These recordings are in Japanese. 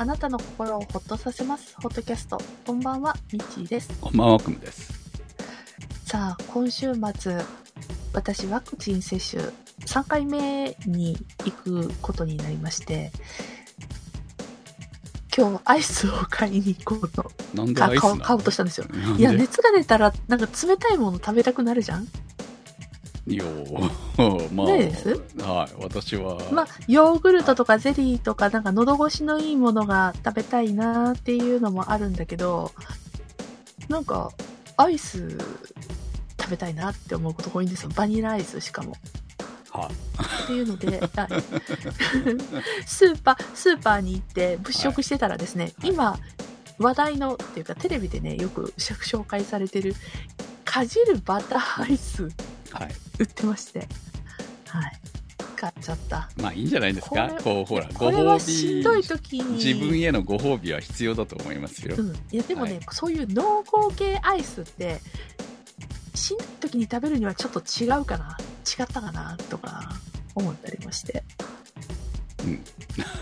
あなたの心をホッとさせますホットキャスト。こんばんは、みっちーです。こんばんは、くむです。さあ、今週末私ワクチン接種3回目に行くことになりまして、今日アイスを買いに行こうと買おうとしたんですよ。いや、熱が出たらなんか冷たいもの食べたくなるじゃん。よーまあ、ですはい、私は、まあ、ヨーグルトとかゼリーとかなんか喉越しのいいものが食べたいなっていうのもあるんだけど、なんかアイス食べたいなって思うこと多いんですよ。バニラアイスしかもはっていうのでスーパーに行って物色してたらですね、はい、今話題のっていうかテレビでねよく紹介されてるかじるバターアイス、はい、売ってまして、はい、買っちゃった。まあいいんじゃないですか。こうほらご褒美、しんどい時に自分へのご褒美は必要だと思いますよ、うん、いやでもね、はい、そういう濃厚系アイスってしんどい時に食べるにはちょっと違うかな、違ったかなとか思ったりもして、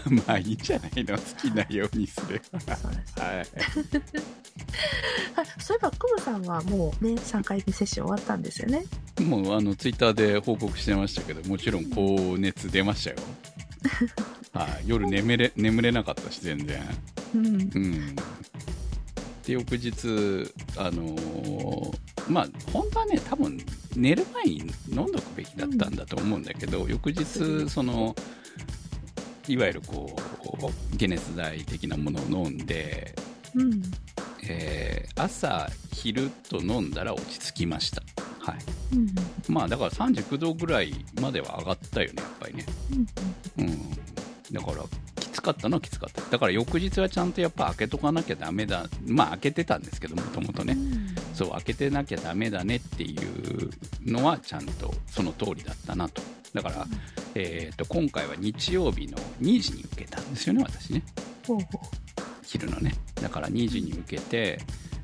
うん、まあいいんじゃないの、好きなようにすれば。そうです、はいそういえばクムさんはもう、ね、3回目接種終わったんですよね。もうツイッターで報告してましたけど、もちろん高熱出ましたよはい、夜眠れなかったし全然、うんうん、で翌日まあ本当はね多分寝る前に飲んどくべきだったんだと思うんだけど、うん、翌日そのいわゆるこう解熱剤的なものを飲んで、うん、朝昼と飲んだら落ち着きました、はい、うん、まあだから39度ぐらいまでは上がったよね、やっぱりね、うんうん、だからきつかったのはきつかった。だから翌日はちゃんとやっぱ開けとかなきゃダメだ、まあ開けてたんですけどもともとね、うん、そう開けてなきゃダメだねっていうのはちゃんとその通りだったなと。だから、うん、今回は日曜日の2時に受けたんですよね、私ね。ほうほう、昼のね。だから2時に受けて、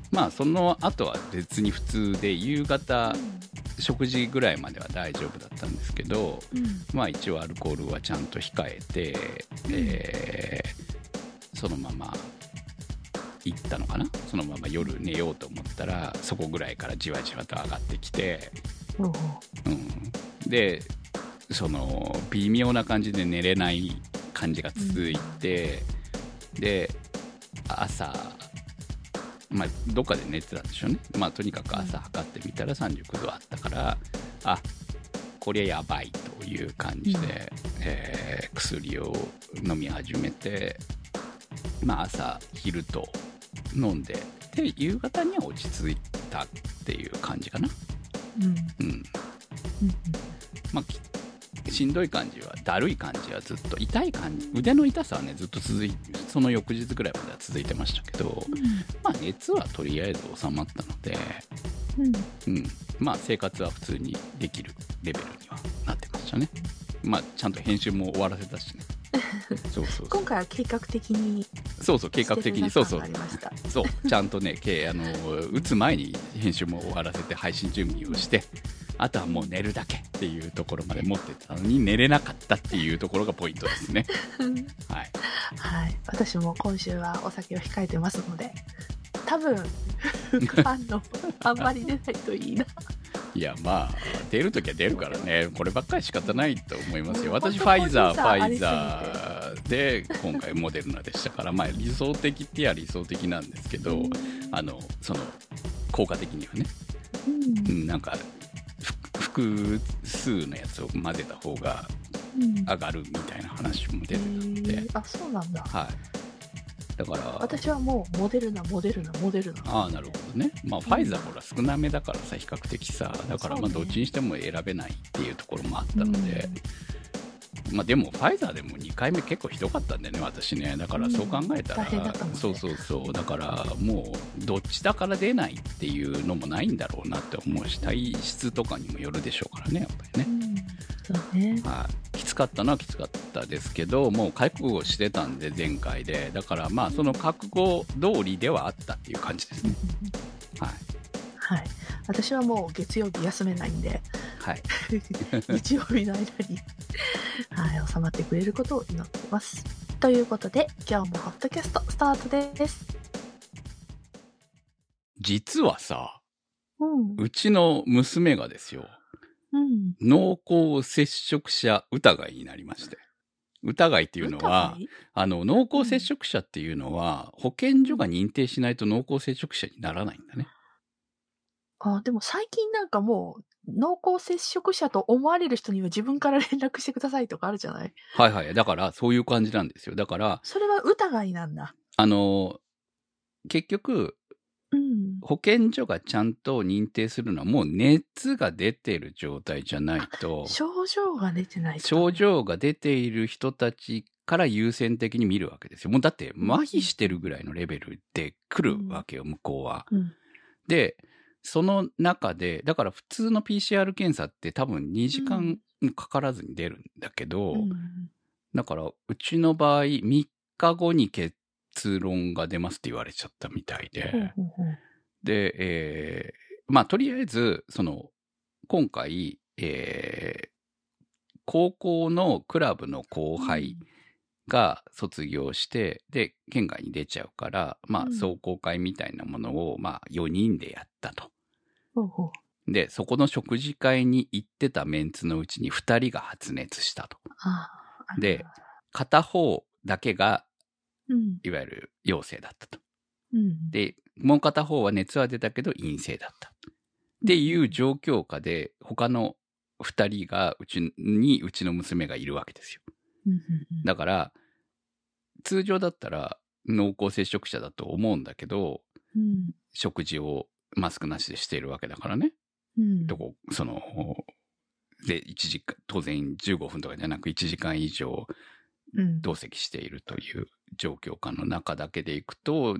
まあその後は別に普通で夕方、うん、食事ぐらいまでは大丈夫だったんですけど、うん、まあ一応アルコールはちゃんと控えて、うん、そのまま行ったのかな。そのまま夜寝ようと思ったらそこぐらいからじわじわと上がってきて、うんうん、でその微妙な感じで寝れない感じが続いて、うん、で朝、まあ、どっかで寝てたんでしょうね、まあ、とにかく朝測ってみたら39度あったから、うん、あ、これやばいという感じで、うん、薬を飲み始めて、まあ、朝昼と飲んで、で夕方には落ち着いたっていう感じかな、うんうん、まあ、しんどい感じは、だるい感じはずっと、痛い感じ、腕の痛さはねずっと続いて、その翌日ぐらいまでは続いてましたけど、うん、まあ熱はとりあえず収まったので、うんうん、まあ生活は普通にできるレベルにはなってましたね。まあちゃんと編集も終わらせたしねそうそうそう、今回は計画的に、そうそう計画的に、そうそうそうちゃんとね打つ前に編集も終わらせて配信準備をして、あとはもう寝るだけっていうところまで持ってたのに寝れなかったっていうところがポイントですねはい、はい、私も今週はお酒を控えてますので、多分副反応あんまり出ないといいないやまあ出るときは出るからね、こればっかり仕方ないと思いますよ。私ファイザーで今回モデルナでしたからまあ理想的ってや理想的なんですけど、その効果的にはね、うん、なんか複数のやつを混ぜた方が上がるみたいな話も出てたので、うん、あ、そうなんだ、はい、だから私はもうモデルナ、ああなるほどね、まあ、ファイザーほら少なめだからさ比較的さ、だからまあどっちにしても選べないっていうところもあったので、まあ、でもファイザーでも2回目結構ひどかったんだよね私ね。だからそう考えたら、うん、大変だったもんね。そうそうそう、だからもうどっちだから出ないっていうのもないんだろうなって思うし、体質とかにもよるでしょうからねやっぱりね、うん、そうね、まあ、きつかったのはきつかったですけど、もう覚悟してたんで前回で、だからまあその覚悟通りではあったっていう感じですね、うん、はい、はい、私はもう月曜日休めないんで、はい、日曜日の間に、はい、収まってくれることを祈ってます。ということで、今日もポッドキャストスタートです。実はさ、うちの娘がですよ、濃厚接触者疑いになりまして、疑いっていうのは、濃厚接触者っていうのは、保健所が認定しないと濃厚接触者にならないんだね。あ、でも最近なんかもう濃厚接触者と思われる人には自分から連絡してくださいとかあるじゃない。はいはい。だからそういう感じなんですよ。だからそれは疑いなんだ。結局、保健所がちゃんと認定するのはもう熱が出てる状態じゃないと、症状が出てない、ね、症状が出ている人たちから優先的に見るわけですよ。もうだって麻痺してるぐらいのレベルで来るわけよ、向こうは、でその中で、だから普通の PCR 検査って多分2時間かからずに出るんだけど、だからうちの場合3日後に結論が出ますって言われちゃったみたいで、で、まあとりあえずその今回、高校のクラブの後輩が卒業して、で県外に出ちゃうから、まあ壮行会みたいなものをまあ4人でやったと。でそこの食事会に行ってたメンツのうちに2人が発熱したと。で片方だけがいわゆる陽性だったと、でもう片方は熱は出たけど陰性だったっていう状況下で、他の2人がうちの娘がいるわけですよ。だから通常だったら濃厚接触者だと思うんだけど、食事をマスクなしでしているわけだからね、そので1時間、当然15分とかじゃなく1時間以上同席しているという状況下の中だけでいくと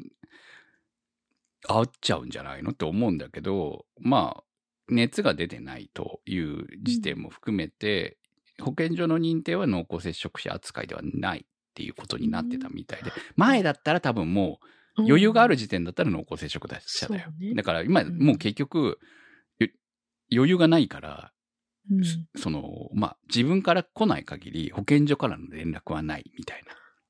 合っちゃうんじゃないのって思うんだけど、まあ熱が出てないという時点も含めて、保健所の認定は濃厚接触者扱いではないっていうことになってたみたいで、前だったら多分もう余裕がある時点だったら濃厚接触者だよ、だから今もう結局余裕がないから、そのまあ自分から来ない限り保健所からの連絡はないみたい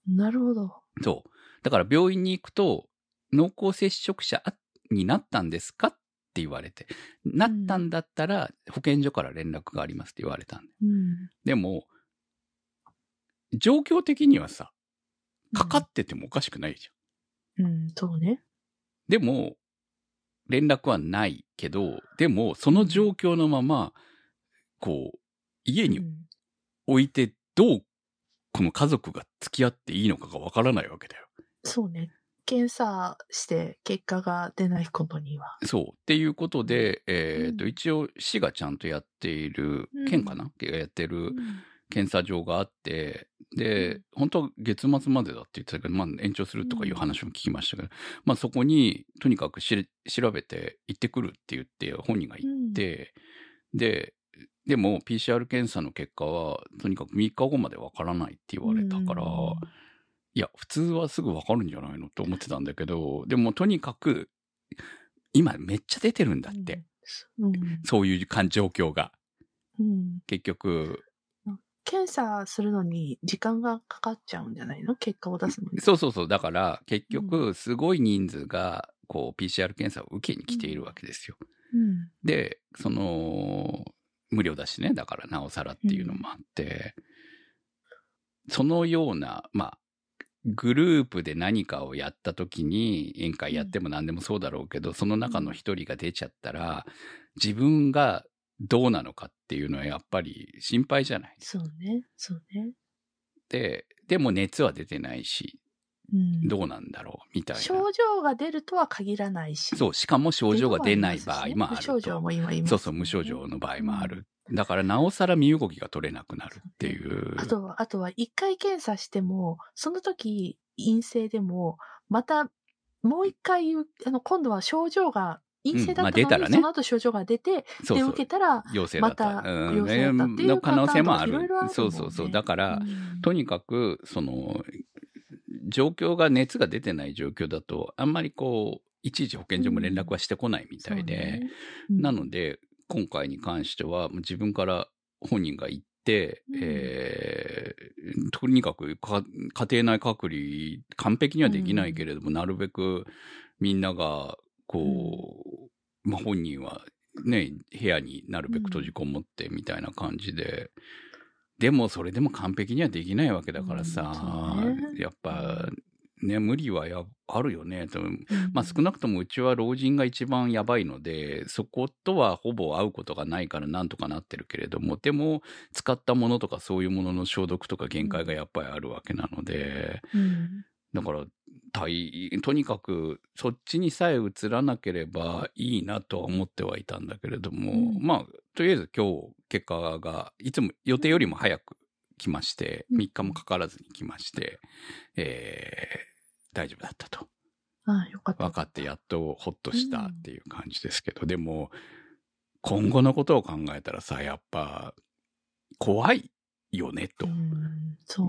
な。なるほど。そう。だから病院に行くと、濃厚接触者になったんですかって言われて、なったんだったら保健所から連絡がありますって言われたんで、でも状況的にはさ、かかっててもおかしくないじゃん。そうね。でも連絡はないけど、でもその状況のままこう家に置いてどうこの家族が付き合っていいのかがわからないわけだよ。そうね。検査して結果が出ないことには。そうっていうことで、一応市がちゃんとやっている、県かな、やってる検査場があって、で本当は月末までだって言ってたけど、まあ、延長するとかいう話も聞きましたけど、まあ、そこにとにかく調べて行ってくるって言って本人が行って、でも PCR 検査の結果はとにかく3日後までわからないって言われたから、いや普通はすぐわかるんじゃないのって思ってたんだけど、でもとにかく今めっちゃ出てるんだって、そういう状況が、結局検査するのに時間がかかっちゃうんじゃないの、結果を出すのに。そうだから結局すごい人数がこう PCR 検査を受けに来ているわけですよ、でその無料だしね、だからなおさらっていうのもあって、そのようなまあグループで何かをやった時に、宴会やっても何でもそうだろうけど、その中の一人が出ちゃったら自分がどうなのかっていうのはやっぱり心配じゃない。そうね。でも熱は出てないし、どうなんだろうみたいな。症状が出るとは限らないし、そう、しかも症状が出ない場合もあると、無症状も今いますね。そう、無症状の場合もある。だからなおさら身動きが取れなくなるっていう。あとは一回検査しても、その時陰性でも、またもう一回今度は症状が陰性だったのに、その後症状が出て、そうそう、受けたらまた陽性だったっていう可能性もある。そう。だから、とにかくその状況が熱が出てない状況だと、あんまりこういちいち保健所も連絡はしてこないみたいで、なので。今回に関しては自分から本人が行って、とにかく家庭内隔離完璧にはできないけれども、うん、なるべくみんながこう、うん、まあ、本人はね部屋になるべく閉じこもってみたいな感じで、うん、でもそれでも完璧にはできないわけだからさ、うん、やっぱね無理はあるよねと、まあ、少なくともうちは老人が一番やばいのでそことはほぼ会うことがないからなんとかなってるけれども、でも使ったものとかそういうものの消毒とか限界がやっぱりあるわけなので、うん、だからとにかくそっちにさえ移らなければいいなとは思ってはいたんだけれども、うん、まあとりあえず今日結果がいつも予定よりも早く来まして3日もかからずに来まして、うん、大丈夫だったと。ああ、よかった。分かってやっとほっとしたっていう感じですけど、うん、でも今後のことを考えたらさやっぱ怖いよねと、うん、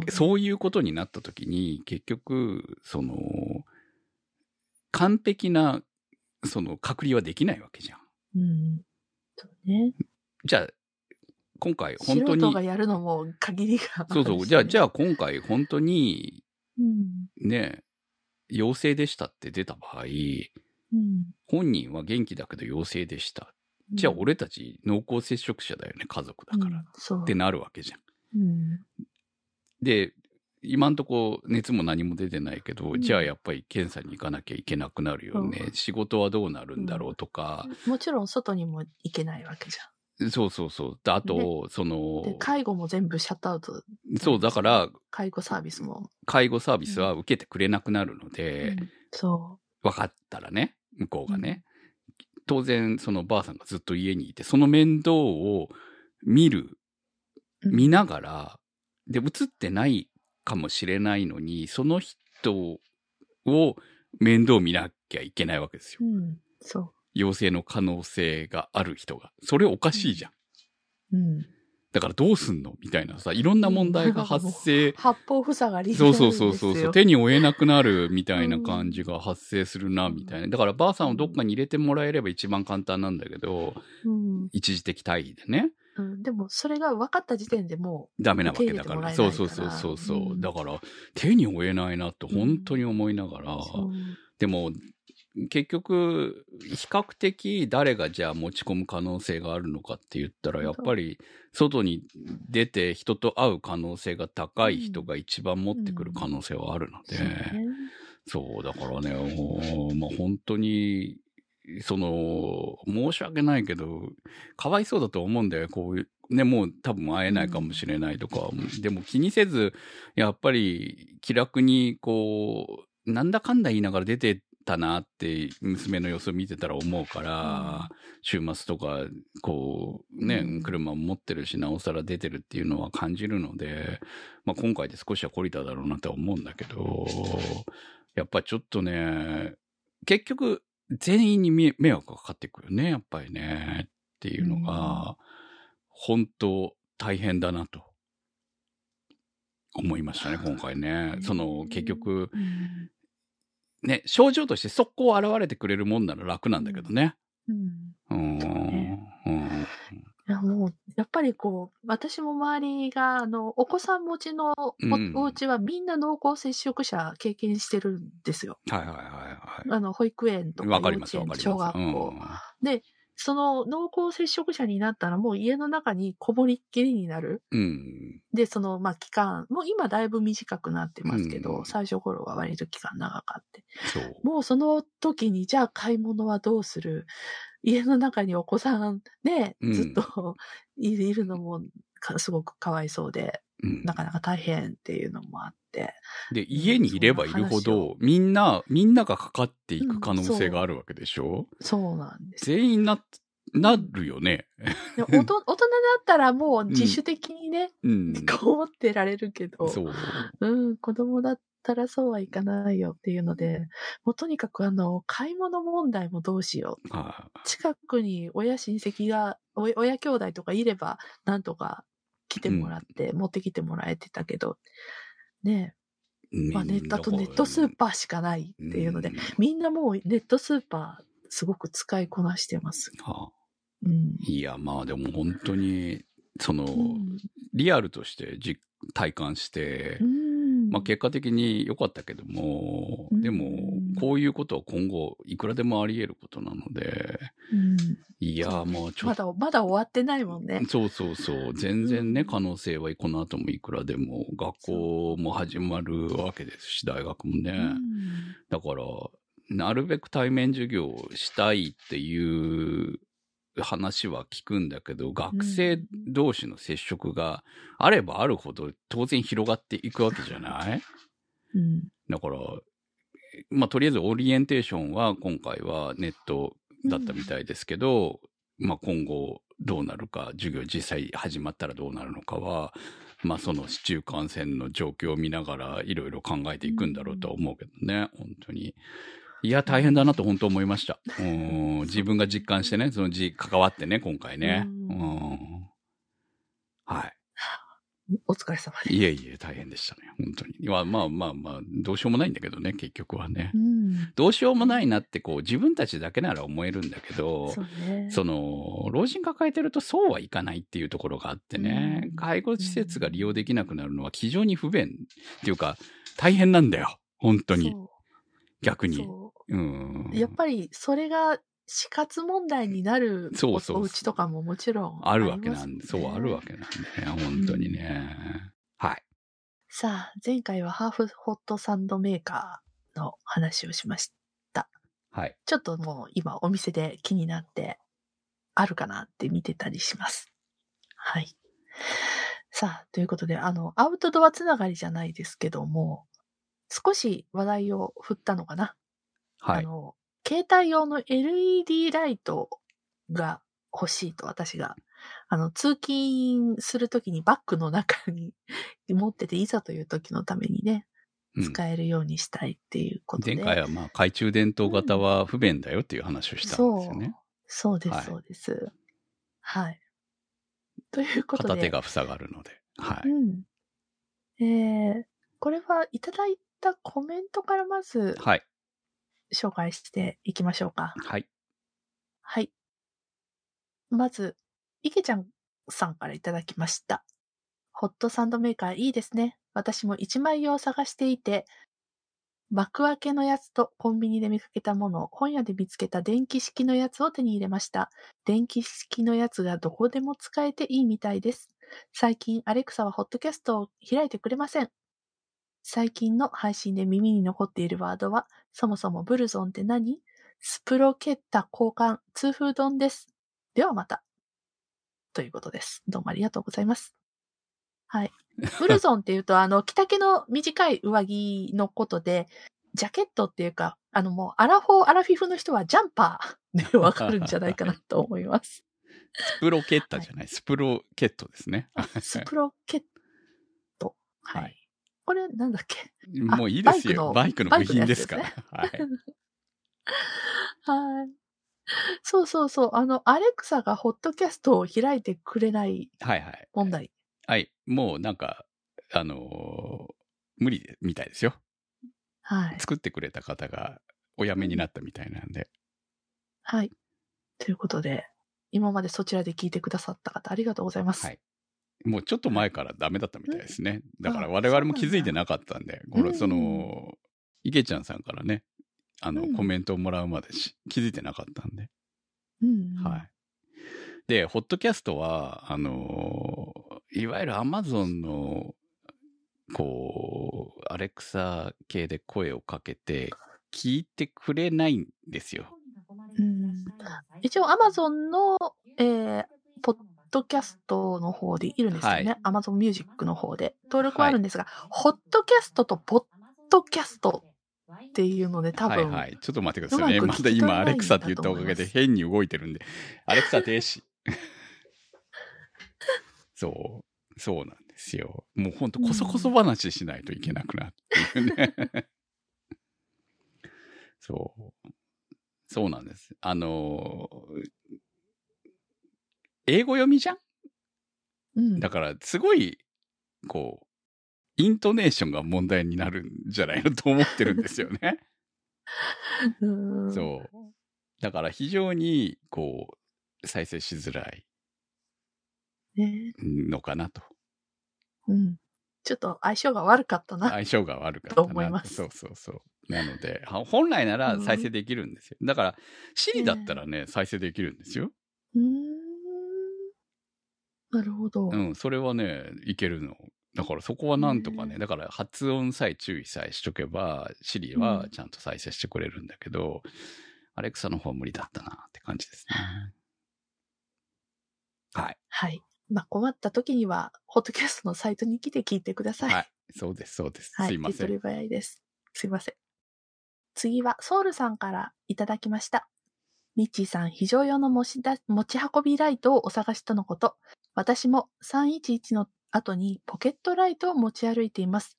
そういうことになった時に結局その完璧なその隔離はできないわけじゃん、うん、そうね。じゃあ今回本当に素人がやるのも限りがあるし、ね、そうじゃあ今回本当にね、うん、陽性でしたって出た場合、うん、本人は元気だけど陽性でした、うん、じゃあ俺たち濃厚接触者だよね家族だから、うん、ってなるわけじゃん、うん、で今んとこ熱も何も出てないけど、うん、じゃあやっぱり検査に行かなきゃいけなくなるよね、うん、仕事はどうなるんだろうとか、うん、もちろん外にも行けないわけじゃん。そうそうそう。あと、ね、そので介護も全部シャットアウト。そうだから介護サービスは受けてくれなくなるので、うんうん、そう分かったらね向こうがね、うん、当然そのばあさんがずっと家にいてその面倒を見ながら、うん、で映ってないかもしれないのにその人を面倒見なきゃいけないわけですよ。うん、そう。陽性の可能性がある人がそれおかしいじゃん、うん、だからどうすんのみたいなさいろんな問題が発生、うん、八方塞がりになるんですよ。そう手に負えなくなるみたいな感じが発生するなみたいな、うん、だからばあさんをどっかに入れてもらえれば一番簡単なんだけど、うん、一時的退避でね、うん、でもそれが分かった時点でもうダメなわけだからそう、うん、だから手に負えないなと本当に思いながら、うん、でも結局比較的誰がじゃあ持ち込む可能性があるのかって言ったらやっぱり外に出て人と会う可能性が高い人が一番持ってくる可能性はあるので、そうだからね、まあ、本当にその申し訳ないけどかわいそうだと思うんだよ。こういうね、もう多分会えないかもしれないとか、でも気にせずやっぱり気楽にこうなんだかんだ言いながら出てたなって娘の様子を見てたら思うから、うん、週末とかこうね、うん、車も持ってるしなおさら出てるっていうのは感じるので、まあ、今回で少しは懲りただろうなとは思うんだけど、やっぱちょっとね結局全員に迷惑がかかってくるねやっぱりねっていうのが、うん、本当大変だなと思いましたね今回ね。その結局、うん、ね、症状として速攻現れてくれるもんなら楽なんだけどね。いや、もうやっぱりこう私も周りがお子さん持ちのお家はみんな濃厚接触者経験してるんですよ。はいはいはいはい。保育園とか幼稚園、小学校、うん、でその濃厚接触者になったらもう家の中にこもりっきりになる、うん、でそのまあ期間もう今だいぶ短くなってますけど、うん、最初頃は割と期間長かって、もうその時にじゃあ買い物はどうする、家の中にお子さんねずっといるのもすごくかわいそうで、うん、なかなか大変っていうのもあってで、家にいればいるほどみんながかかっていく可能性があるわけでしょ、うん、そうなんです。全員なるよね大人だったらもう自主的にね、うん、こう思ってられるけど、そう、うん、子供だったらそうはいかないよっていうので、もうとにかく買い物問題もどうしよう、近くに親親戚が親兄弟とかいればなんとか来てもらって、うん、持ってきてもらえてたけどね、まあ、ネットスーパーしかないっていうので、うん、みんなもうネットスーパーすごく使いこなしてます、はあ、うん、いやまあでも本当にその、うん、リアルとして体感して、まあ、結果的に良かったけども、でもこういうことは今後いくらでもあり得ることなので、いやまあちょっとまだ終わってないもんね。そうそうそう、全然ね、可能性はこの後もいくらでも、学校も始まるわけですし、大学もね、だからなるべく対面授業をしたいっていう話は聞くんだけど、学生同士の接触があればあるほど当然広がっていくわけじゃない、うん、だから、まあ、とりあえずオリエンテーションは今回はネットだったみたいですけど、まあ、今後どうなるか、授業実際始まったらどうなるのかは、まあ、その市中感染の状況を見ながらいろいろ考えていくんだろうとは思うけどね、本当に。いや大変だなと本当思いました。自分が実感してね、その関わってね、今回ね。はい。お疲れ様です。いえいえ大変でしたね、本当に。まあどうしようもないんだけどね、結局はね。どうしようもないなってこう自分たちだけなら思えるんだけど、その老人抱えてるとそうはいかないっていうところがあってね、介護施設が利用できなくなるのは非常に不便っていうか大変なんだよ、本当に。逆に。やっぱりそれが死活問題になるお家とかももちろんあります、ね、あるわけなんでね、本当にね、はい。さあ前回はハーフホットサンドメーカーの話をしました、はい、ちょっともう今お店で気になってあるかなって見てたりします。はい。さあということでアウトドアつながりじゃないですけども、少し話題を振ったのかな。はい、携帯用の LED ライトが欲しいと私が、通勤するときにバッグの中に持ってて、いざというときのためにね、使えるようにしたいっていうことで。前回はまあ、懐中電灯型は不便だよっていう話をしたんですよね。そうです、そうです。はい。ということで。片手が塞がるので。はい。これはいただいたコメントからまず、はい。紹介していきましょうか。はい。はい。まず、いけちゃんさんからいただきました。ホットサンドメーカーいいですね。私も一枚用を探していて、幕開けのやつとコンビニで見かけたもの、本屋で見つけた電気式のやつを手に入れました。電気式のやつがどこでも使えていいみたいです。最近アレクサはホットキャストを開いてくれません。最近の配信で耳に残っているワードは、そもそもブルゾンって何？スプロケッタ交換痛風丼です。ではまた。ということです。どうもありがとうございます。はい。ブルゾンっていうと、着丈の短い上着のことで、ジャケットっていうか、もうアラフィフの人はジャンパーでわかるんじゃないかなと思います。スプロケッタじゃない、はい、スプロケットですね。スプロケット。はい。はい、これなんだっけ？もういいですよ。バイクの部品ですから。はい。はい。そう。アレクサがホットキャストを開いてくれない問題。はい、はいはい。もうなんか、無理みたいですよ。はい。作ってくれた方がお辞めになったみたいなんで。はい。ということで、今までそちらで聞いてくださった方、ありがとうございます。はい。もうちょっと前からダメだったみたいですね。だから我々も気づいてなかったんで、これその池ちゃんさんからね、コメントをもらうまで気づいてなかったんで、はい。でホットキャストはいわゆる Amazon のこうアレクサ系で声をかけて聞いてくれないんですよ。一応 Amazon のポッドキャストの方でいるんですよね。Amazon Music の方で登録はあるんですが、はい、ホットキャストとポッドキャストっていうので多分、はいはい、ちょっと待ってくださいね。まだ今アレクサって言ったおかげで変に動いてるんで、アレクサ停止。そうなんですよ。もう本当こそこそ話しないといけなくなっていうね。そうなんです。英語読みじゃん、だからすごいこうイントネーションが問題になるんじゃないのと思ってるんですよね。そうだから非常にこう再生しづらいのかなとうん、ちょっと相性が悪かったな。相性が悪かったなと思います。そうそうそう。なので、本来なら再生できるんですよ。だから、Siri だったらね、再生できるんですよ。なるほど。うん、それはね、いけるの。だからそこはなんとかね、だから発音さえ注意さえしとけば、Siri はちゃんと再生してくれるんだけど、アレクサの方は無理だったなって感じですね。はい。はい。まあ、困った時には、ホットキャストのサイトに来て聞いてください。はい。そうです、そうです。はい、すいません。手っ取り早いです。すいません。次は、ソウルさんからいただきました。ミッチーさん、非常用の持ち運びライトをお探しとのこと。私も311の後にポケットライトを持ち歩いています。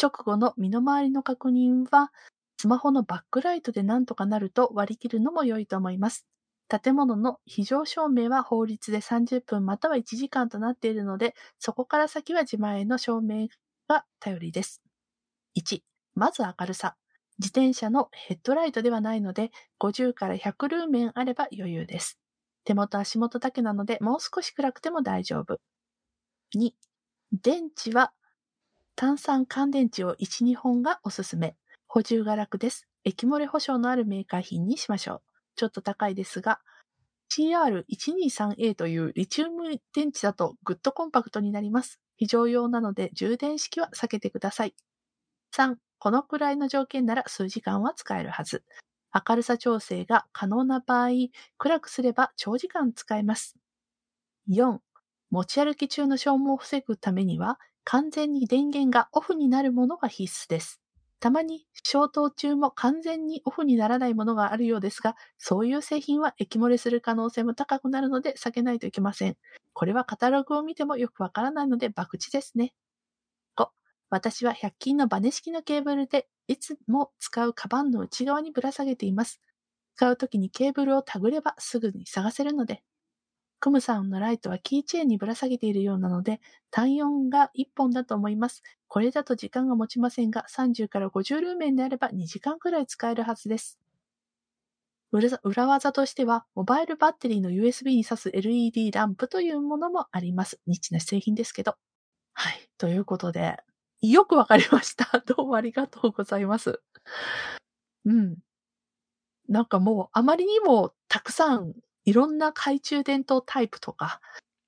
直後の身の回りの確認は、スマホのバックライトでなんとかなると割り切るのも良いと思います。建物の非常照明は法律で30分または1時間となっているので、そこから先は自前の照明が頼りです。1、まず明るさ。自転車のヘッドライトではないので、50から100ルーメンあれば余裕です。手元足元だけなので、もう少し暗くても大丈夫。2、電池は単三乾電池を1、2本がおすすめ。補充が楽です。液漏れ保証のあるメーカー品にしましょう。ちょっと高いですが CR123A というリチウム電池だとぐっとコンパクトになります。非常用なので充電式は避けてください。3、このくらいの条件なら数時間は使えるはず。明るさ調整が可能な場合、暗くすれば長時間使えます。4、持ち歩き中の消耗を防ぐためには完全に電源がオフになるものが必須です。たまに消灯中も完全にオフにならないものがあるようですが、そういう製品は液漏れする可能性も高くなるので避けないといけません。これはカタログを見てもよくわからないので博打ですね。5、私は100均のバネ式のケーブルでいつも使うカバンの内側にぶら下げています。使うときにケーブルをたぐればすぐに探せるので。クムさんのライトはキーチェーンにぶら下げているようなので、単4が1本だと思います。これだと時間が持ちませんが、30から50ルーメンであれば2時間くらい使えるはずです。裏技としては、モバイルバッテリーの USB に挿す LED ランプというものもあります。ニッチな製品ですけど。はい。ということで、よくわかりました。どうもありがとうございます。うん。なんかもう、あまりにもたくさん、いろんな懐中電灯タイプとか、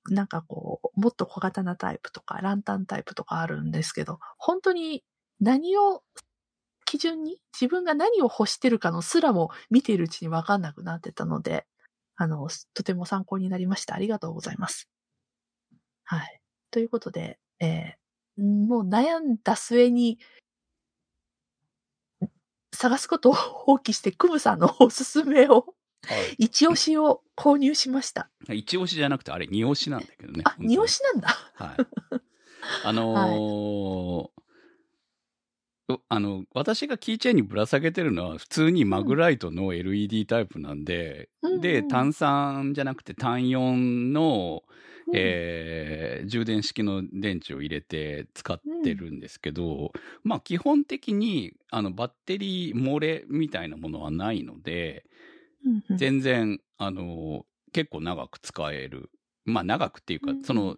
なんかこう、もっと小型なタイプとか、ランタンタイプとかあるんですけど、本当に何を基準に、自分が何を欲してるかのすらも見ているうちに分かんなくなってたので、とても参考になりました。ありがとうございます。はい。ということで、もう悩んだ末に、探すことを放棄して、クムさんのおすすめを、はい、一押しを購入しました。一押しじゃなくて、あれ、二押しなんだけどね。あ、二押しなんだ。はい。はい、私がキーチェーンにぶら下げてるのは、普通にマグライトの LED タイプなんで、うん、で、単3じゃなくて単4の、うん充電式の電池を入れて使ってるんですけど、うん、まあ、基本的に、バッテリー漏れみたいなものはないので、全然、結構長く使える。まあ長くっていうか、うん、こ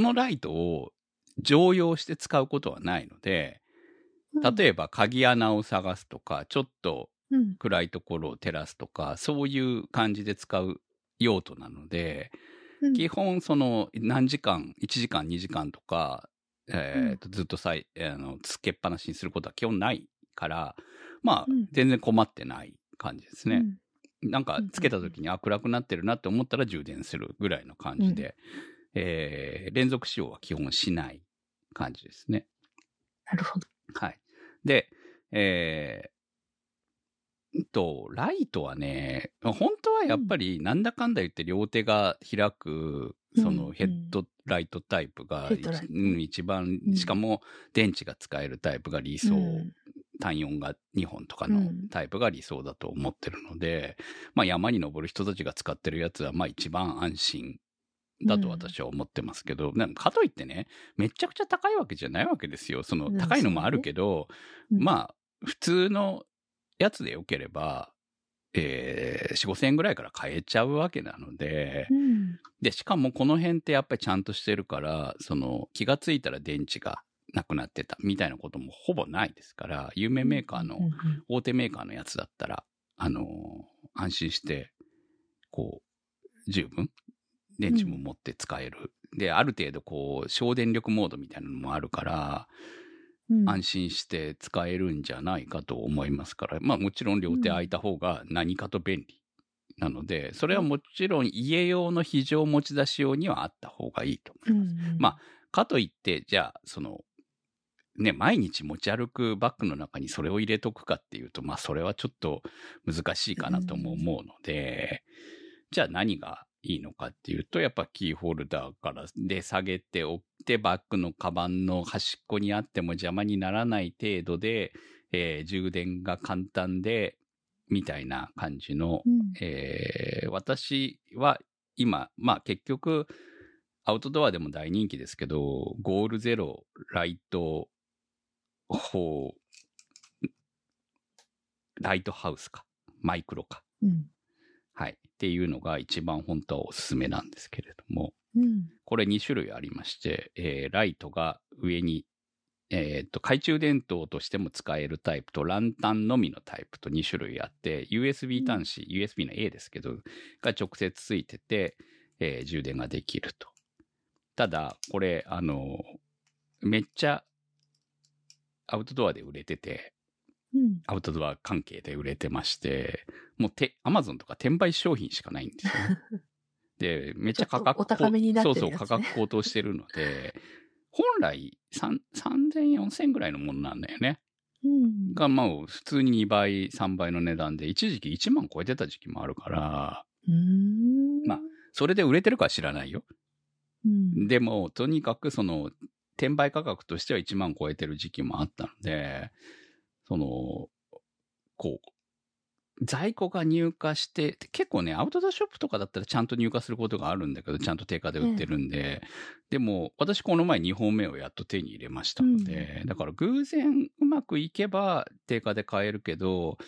のライトを常用して使うことはないので、例えば鍵穴を探すとか、ちょっと暗いところを照らすとか、そういう感じで使う用途なので、うん、基本何時間、1時間、2時間とか、ずっとつけっぱなしにすることは基本ないから、まあ、全然困ってない感じですね。なんかつけた時に、あ、暗くなってるなって思ったら充電するぐらいの感じで、連続使用は基本しない感じですね。なるほど。はい。で、ライトはね、本当はやっぱりなんだかんだ言って両手が開く、ヘッドライトタイプが、一番、しかも電池が使えるタイプが理想。単4が2本とかのタイプが理想だと思ってるので、まあ山に登る人たちが使ってるやつはまあ一番安心だと私は思ってますけど、なんかといってね、めちゃくちゃ高いわけじゃないわけですよ。高いのもあるけど、まあ普通のやつでよければ4、5千円ぐらいから買えちゃうわけなので、うん、で、しかもこの辺ってやっぱりちゃんとしてるから、その気がついたら電池がなくなってたみたいなこともほぼないですから、有名メーカーの、大手メーカーのやつだったら、安心して、こう、十分電池も持って使える。うん、で、ある程度こう、省電力モードみたいなのもあるから、うん、安心して使えるんじゃないかと思いますから、まあもちろん両手空いた方が何かと便利なので、うん、それはもちろん家用の非常持ち出し用にはあった方がいいと思います。うん、まあかといってじゃあそのね毎日持ち歩くバッグの中にそれを入れとくかっていうと、まあそれはちょっと難しいかなとも思うので、うん、じゃあ何がいいのかっていうと、やっぱキーホルダーからで下げておいて、バッグのカバンの端っこにあっても邪魔にならない程度で、充電が簡単でみたいな感じの、うん、私は今、まあ結局アウトドアでも大人気ですけど、ゴールゼロライトハウスかマイクロか、うん、はい、っていうのが一番本当はおすすめなんですけれども、うん、これ2種類ありまして、ライトが上に、懐中電灯としても使えるタイプとランタンのみのタイプと2種類あって、 USB 端子、うん、USB の A ですけどが直接ついてて、充電ができると。ただこれめっちゃアウトドアで売れてて、うん、アウトドア関係で売れてまして、もうアマゾンとか転売商品しかないんですよ、ね。で、めっちゃ価格高騰してるので、本来3000、4000ぐらいのものなんだよね。うん、が、まあ、普通に2倍、3倍の値段で、一時期1万超えてた時期もあるから、まあ、それで売れてるかは知らないよ。うん、でも、とにかくその、転売価格としては1万超えてる時期もあったので、そのこう在庫が入荷して、結構ねアウトドアショップとかだったらちゃんと入荷することがあるんだけど、ちゃんと定価で売ってるんで、でも私この前2本目をやっと手に入れましたので、だから偶然うまくいけば定価で買えるけど、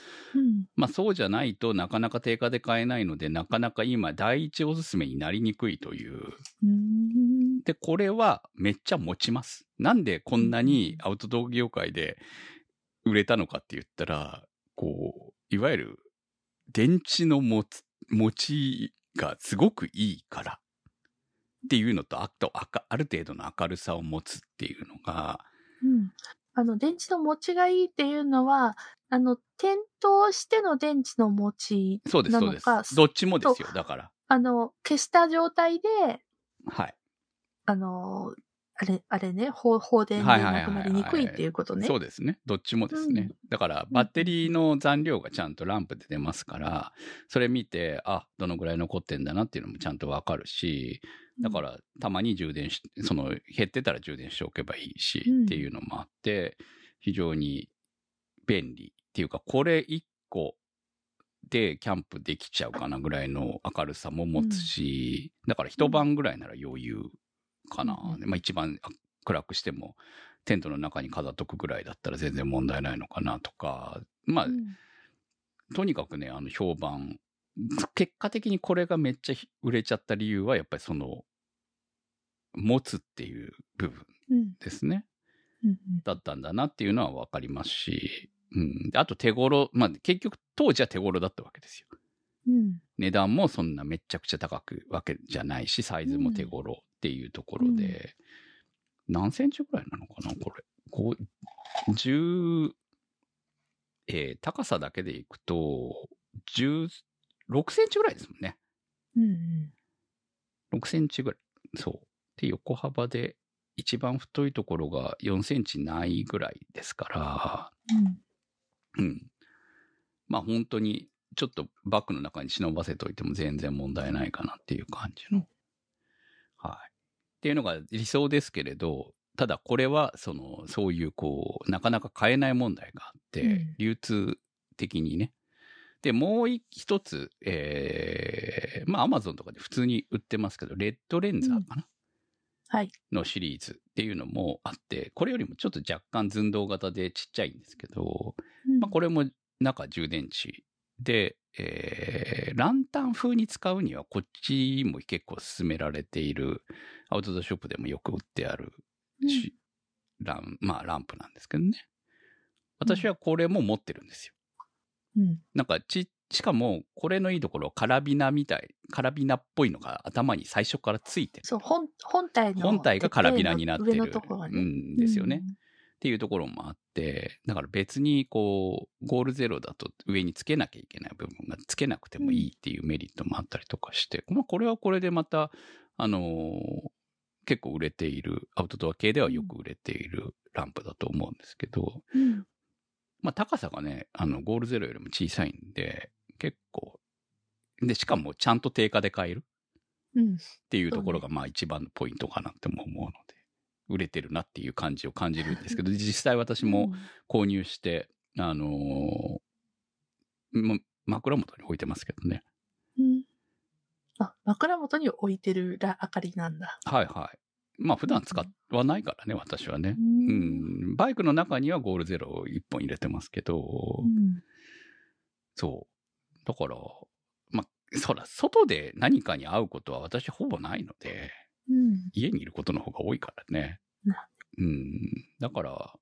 まあそうじゃないとなかなか定価で買えないので、なかなか今第一おすすめになりにくいという。でこれはめっちゃ持ちます。なんでこんなにアウトドア業界で売れたのかって言ったら、こういわゆる電池の持ちがすごくいいからっていうのと、ある程度の明るさを持つっていうのが、うん、電池の持ちがいいっていうのは点灯しての電池の持ちなのか、そうですそうです。どっちもですよ。だから消した状態で、はい、あれね、放電でなくなりにくいっていうことね。そうですね。どっちもですね。だからバッテリーの残量がちゃんとランプで出ますから、それ見て、あ、どのぐらい残ってんだなっていうのもちゃんとわかるし、だからたまに充電し、その減ってたら充電しておけばいいしっていうのもあって、非常に便利っていうか、これ1個でキャンプできちゃうかなぐらいの明るさも持つし、だから一晩ぐらいなら余裕かな。まあ、一番暗くしてもテントの中に飾っとくぐらいだったら全然問題ないのかなとか、まあ、とにかくね、評判、結果的にこれがめっちゃ売れちゃった理由はやっぱりその持つっていう部分ですね、だったんだなっていうのは分かりますし、あと手頃、まあ結局当時は手頃だったわけですよ。値段もそんなめちゃくちゃ高くわけじゃないし、サイズも手頃っていうところで、何センチぐらいなのかなこれ、高さだけでいくと16センチぐらいですもんね。6センチぐらい。そうで、横幅で一番太いところが4センチないぐらいですから、まあ本当にちょっとバッグの中に忍ばせといても全然問題ないかなっていう感じの、はい、っていうのが理想ですけれど、ただこれはそういうこうなかなか買えない問題があって、流通的にね。でもう一つ、まあ Amazon とかで普通に売ってますけど、レッドレンザーかな、はい、のシリーズっていうのもあって、これよりもちょっと若干寸胴型でちっちゃいんですけど、まあ、これも中充電池で、ランタン風に使うにはこっちも結構勧められている、アウトドアショップでもよく売ってあるし、うん、ランプなんですけどね。私はこれも持ってるんですよ。うん、なんかしかもこれのいいところ、カラビナっぽいのが頭に最初からついてる。そう、本体がカラビナになってるんですよね。うん、っていうところもあって、だから別にこう、ゴールゼロだと上につけなきゃいけない部分がつけなくてもいいっていうメリットもあったりとかして、まあこれはこれでまた、結構売れている、アウトドア系ではよく売れているランプだと思うんですけど、うん、まあ高さがね、ゴールゼロよりも小さいんで、結構、で、しかもちゃんと定価で買えるっていうところがまあ一番のポイントかなっても思うので。売れてるなっていう感じを感じるんですけど、実際私も購入して、うん、枕元に置いてますけどね。うん、枕元に置いてる明かりなんだ。はいはい。まあ普段使わないからね、うん、私はね、うんうん。バイクの中にはゴールゼロを1本入れてますけど、うん、そう。だから、まあ、そら、外で何かに会うことは私ほぼないので、うん、家にいることの方が多いからね、うん、だから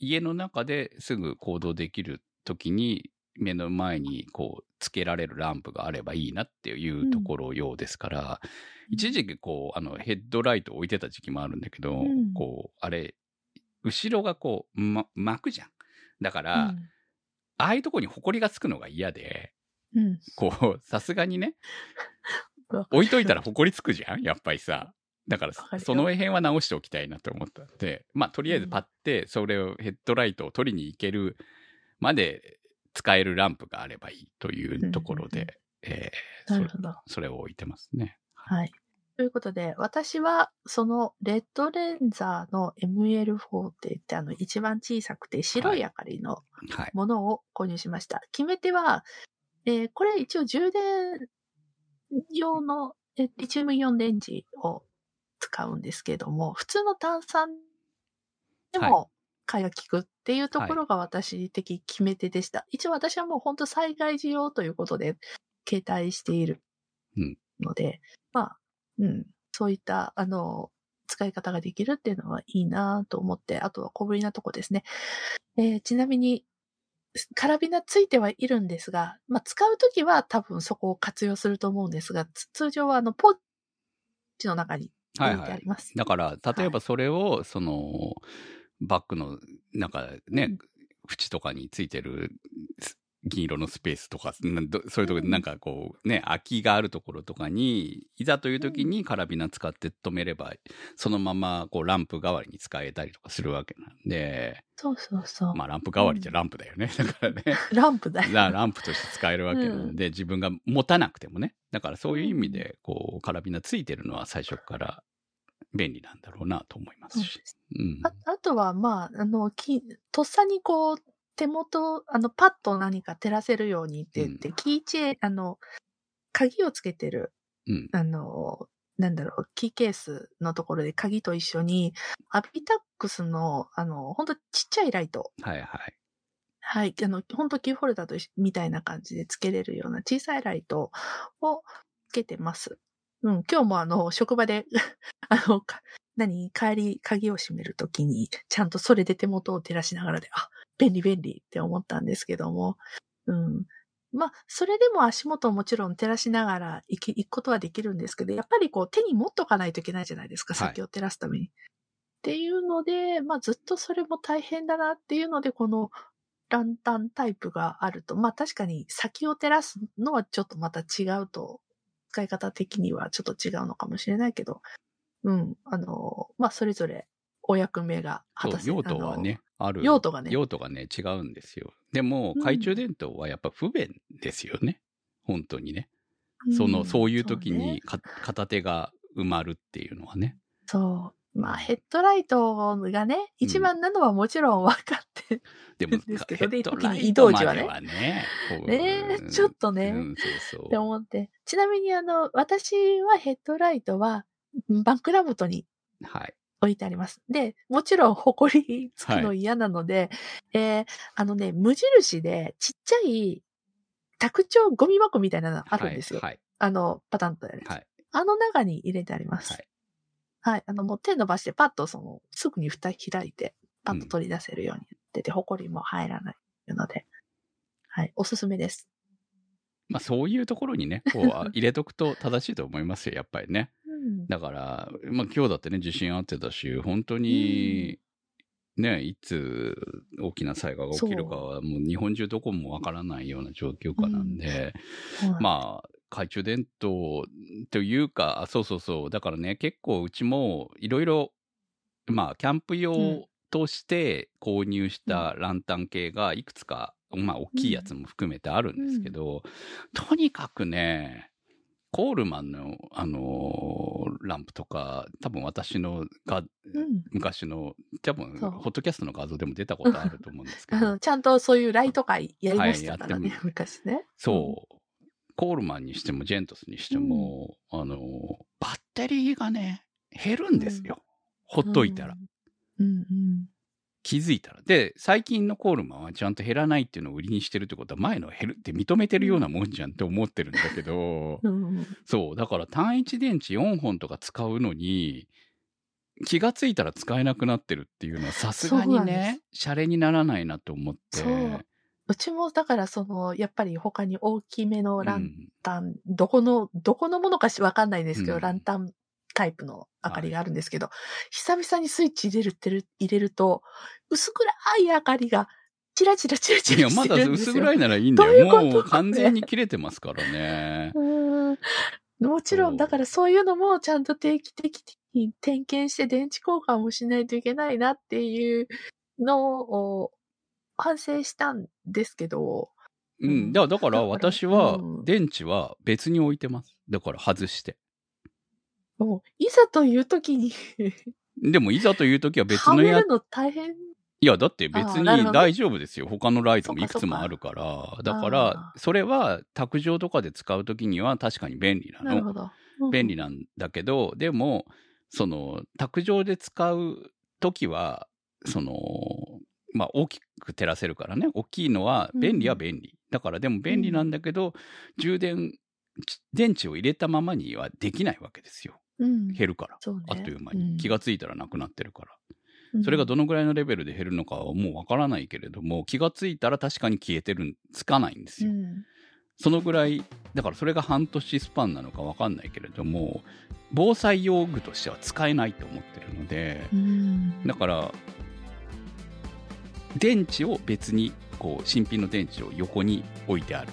家の中ですぐ行動できるときに目の前にこうつけられるランプがあればいいなっていうところ用ですから、うん、一時期こうヘッドライト置いてた時期もあるんだけど、うん、こうあれ後ろがこう、巻くじゃん。だから、うん、ああいうとこに埃がつくのが嫌で、うん、こうさすがにね置いといたら埃つくじゃんやっぱりさ。だからその辺は直しておきたいなと思ったんで、まあとりあえずパッてそれをヘッドライトを取りに行けるまで使えるランプがあればいいというところで、それを置いてますね。はい。ということで私はそのレッドレンザーの ML40 って一番小さくて白い明かりのものを購入しました。はい、決め手は、これ一応充電用のリチウムイオン電池を使うんですけども、普通の炭酸でも買いが効くっていうところが私的決め手でした。はい、一応私はもう本当災害時用ということで携帯しているので、うん、まあ、うん、そういった使い方ができるっていうのはいいなと思って、あとは小ぶりなとこですね。ちなみにカラビナついてはいるんですが、まあ、使うときは多分そこを活用すると思うんですが、通常はポーチの中に入れてあります。はいはい、だから例えばそれを、はい、そのバッグの中ね、うん、縁とかについてる銀色のスペースとかそういうとこでなんかこうね、空きがあるところとかにいざというときにカラビナ使って止めれば、うん、そのままこうランプ代わりに使えたりとかするわけなんで、そうそうそう、まあランプ代わりじゃランプだよね、うん、だからねランプだよ、ランプとして使えるわけなんで、うん、自分が持たなくてもね、だからそういう意味でこうカラビナついてるのは最初から便利なんだろうなと思いますし、うん、あとはまあとっさにこう手元、パッと何か照らせるようにって言って、うん、キーチェーン、鍵をつけてる、うん、なんだろう、キーケースのところで鍵と一緒に、アビタックスの、ほんとちっちゃいライト。はいはい。はい、ほんとキーホルダーとみたいな感じでつけれるような小さいライトをつけてます。うん、今日も職場で、帰り、鍵を閉めるときに、ちゃんとそれで手元を照らしながらで、あ、便利って思ったんですけども、うん、まあそれでも足元をもちろん照らしながら行くことはできるんですけど、やっぱりこう手に持っとかないといけないじゃないですか、先を照らすために、はい、っていうので、まあずっとそれも大変だなっていうので、このランタンタイプがあると、まあ確かに先を照らすのはちょっとまた違うと、使い方的にはちょっと違うのかもしれないけど、うん、まあそれぞれお役目が果たせる用途はね、ある。用途がね、違うんですよ。でも、懐中電灯はやっぱ不便ですよね。うん、本当にね。そういう時に片手が埋まるっていうのはね。そう。まあ、ヘッドライトがね、一番なのはもちろん分かってる、うん、ですけど、でも、ヘッドライトまではね。ね、ちょっとね、うん、そうそうって思って。ちなみに、私はヘッドライトは、枕元に。はい。置いてあります。で、もちろん、埃つくの嫌なので、無印で、ちっちゃい、卓上ゴミ箱みたいなのあるんですよ。はいはい、パタンとやるやつ、はい。あの中に入れてあります。はい。はい、もう手伸ばしてパッとすぐに蓋開いて、パッと取り出せるようにやってて、ホコリも入らないので、はい、おすすめです。まあそういうところにね、こう入れとくと正しいと思いますよ、やっぱりね。うん、だから、まあ今日だってね、地震あってたし、本当に、ね、いつ大きな災害が起きるかはもう日本中どこもわからないような状況下なんで、うんはい、まあ懐中電灯というか、そうそうそう、だからね、結構うちもいろいろ、まあキャンプ用として購入したランタン系がいくつか、まあ大きいやつも含めてあるんですけど、うんうん、とにかくね、コールマンの、ランプとか、多分私の昔の、多分、ホットキャストの画像でも出たことあると思うんですけど。ちゃんとそういうライト会やりましたからね、はい、昔ね。そう。コールマンにしても、ジェントスにしても、バッテリーがね、減るんですよ。うん、ほっといたら。うんうんうん気づいたら。で、最近のコールマンはちゃんと減らないっていうのを売りにしてるってことは、前の減るって認めてるようなもんじゃんって思ってるんだけど、うん、そう、だから単一電池4本とか使うのに、気がついたら使えなくなってるっていうのは、さすがにね、シャレにならないなと思って。そう。うちも、だからやっぱり他に大きめのランタン、うん、どこのものかわかんないんですけど、うん、ランタン、タイプの明かりがあるんですけど、久々にスイッチ入れると薄暗い明かりがチラチラチラチラしてるんですよ。いやまだ薄暗いならいいんだよ。もう完全に切れてますからね。もちろんだからそういうのもちゃんと定期的に点検して電池交換もしないといけないなっていうのを反省したんですけど。うん。だから私は電池は別に置いてます。だから外して。もういざという時にでもいざという時は別のやつはめるの大変。いやだって別に大丈夫ですよ。他のライトもいくつもあるからだからそれは卓上とかで使う時には確かに便利なの。なるほど、うん、便利なんだけどでも卓上で使う時はまあ大きく照らせるからね大きいのは便利は便利、うん、だからでも便利なんだけど、うん、電池を入れたままにはできないわけですよ。うん、減るから、ね、あっという間に、うん、気がついたらなくなってるから、うん、それがどのぐらいのレベルで減るのかはもうわからないけれども気がついたら確かに消えてるつかないんですよ、うん、そのぐらいだからそれが半年スパンなのかわかんないけれども防災用具としては使えないと思ってるので、うん、だから電池を別にこう新品の電池を横に置いてある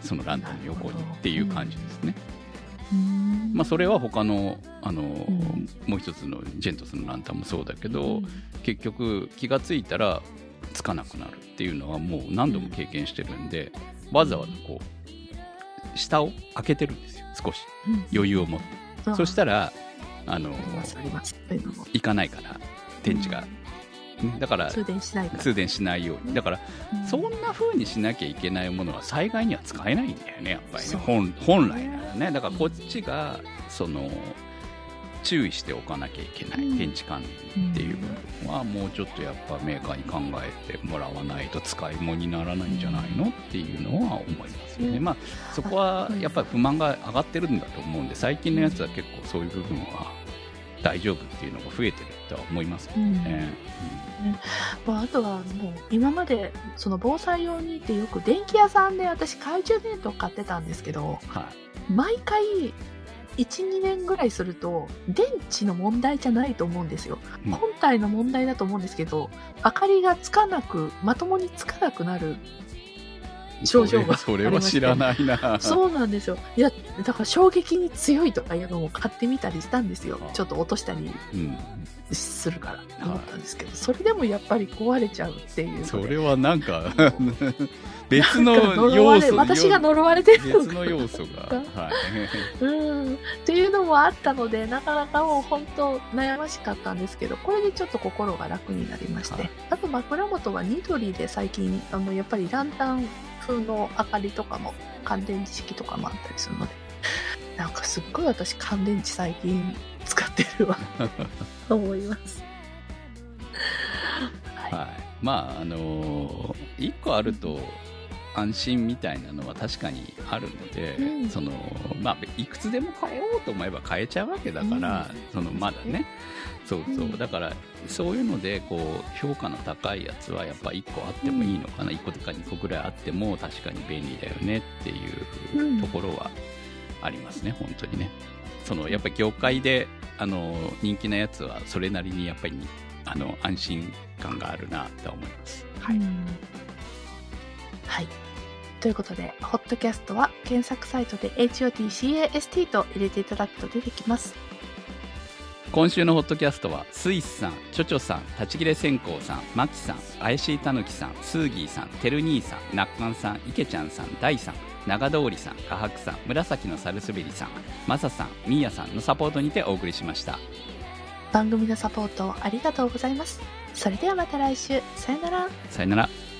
そのランタンの横にっていう感じですね。まあ、それは他の、うん、もう一つのジェントスのランタンもそうだけど、うん、結局気がついたらつかなくなるっていうのはもう何度も経験してるんで、うん、わざわざこう下を開けてるんですよ少し、うん、余裕を持って、うん、そしたらいかないから電池が、うん、だから通電しないように、うん、だから、うん、そんな風にしなきゃいけないものは災害には使えないんだよねやっぱりね本来ならねだからこっちが注意しておかなきゃいけない電池管理っていうのはもうちょっとやっぱメーカーに考えてもらわないと使い物にならないんじゃないのっていうのは思いますよね。まあそこはやっぱり不満が上がってるんだと思うんで最近のやつは結構そういう部分は大丈夫っていうのが増えてるとは思いますけどね、うんうんまあ、あとはもう今まで防災用にってよく電気屋さんで私懐中電灯買ってたんですけど、はい、毎回 1,2 年ぐらいすると電池の問題じゃないと思うんですよ、うん、本体の問題だと思うんですけど明かりがつかなくまともにつかなくなる症状がそれは知らないな。そうなんですよ。いやだから衝撃に強いとかいうのを買ってみたりしたんですよ。ちょっと落としたりするからと思ったんですけど、うん、それでもやっぱり壊れちゃうっていう。それはなんか別の要素私が呪われてるのか別の要素が、はい、うんっていうのもあったのでなかなかもう本当悩ましかったんですけどこれでちょっと心が楽になりまして、はい、あと枕元はニトリで最近やっぱりランタン風の明かりとかも乾電池式とかもあったりするのでなんかすっごい私乾電池最近使ってるわと思いますはい、はい、まあ1個あると安心みたいなのは確かにあるので、うん、そのまあ、いくつでも変えようと思えば変えちゃうわけだから、うん、そのまだね、そうそう、うん、だからそういうのでこう評価の高いやつはやっぱ1個あってもいいのかな、うん、1個とか2個ぐらいあっても確かに便利だよねっていうところはありますね、うん、本当にね。そのやっぱり業界で人気なやつはそれなりにやっぱり安心感があるなと思います、はい、うん、はい、ということでホットキャストは検索サイトで HOTCAST と入れていただくと出てきます。今週のホットキャストはスイスさん、ちょちょさん、立ち切れ線香さん、マキさん、怪しいたぬきさん、スーギーさん、てる兄さん、なっかんさん、いけちゃんさん、大さん、長通りさん、かはくさん、紫のサルスベリさん、まささん、みーやさんのサポートにてお送りしました。番組のサポートありがとうございます。それではまた来週、さよなら。さよなら。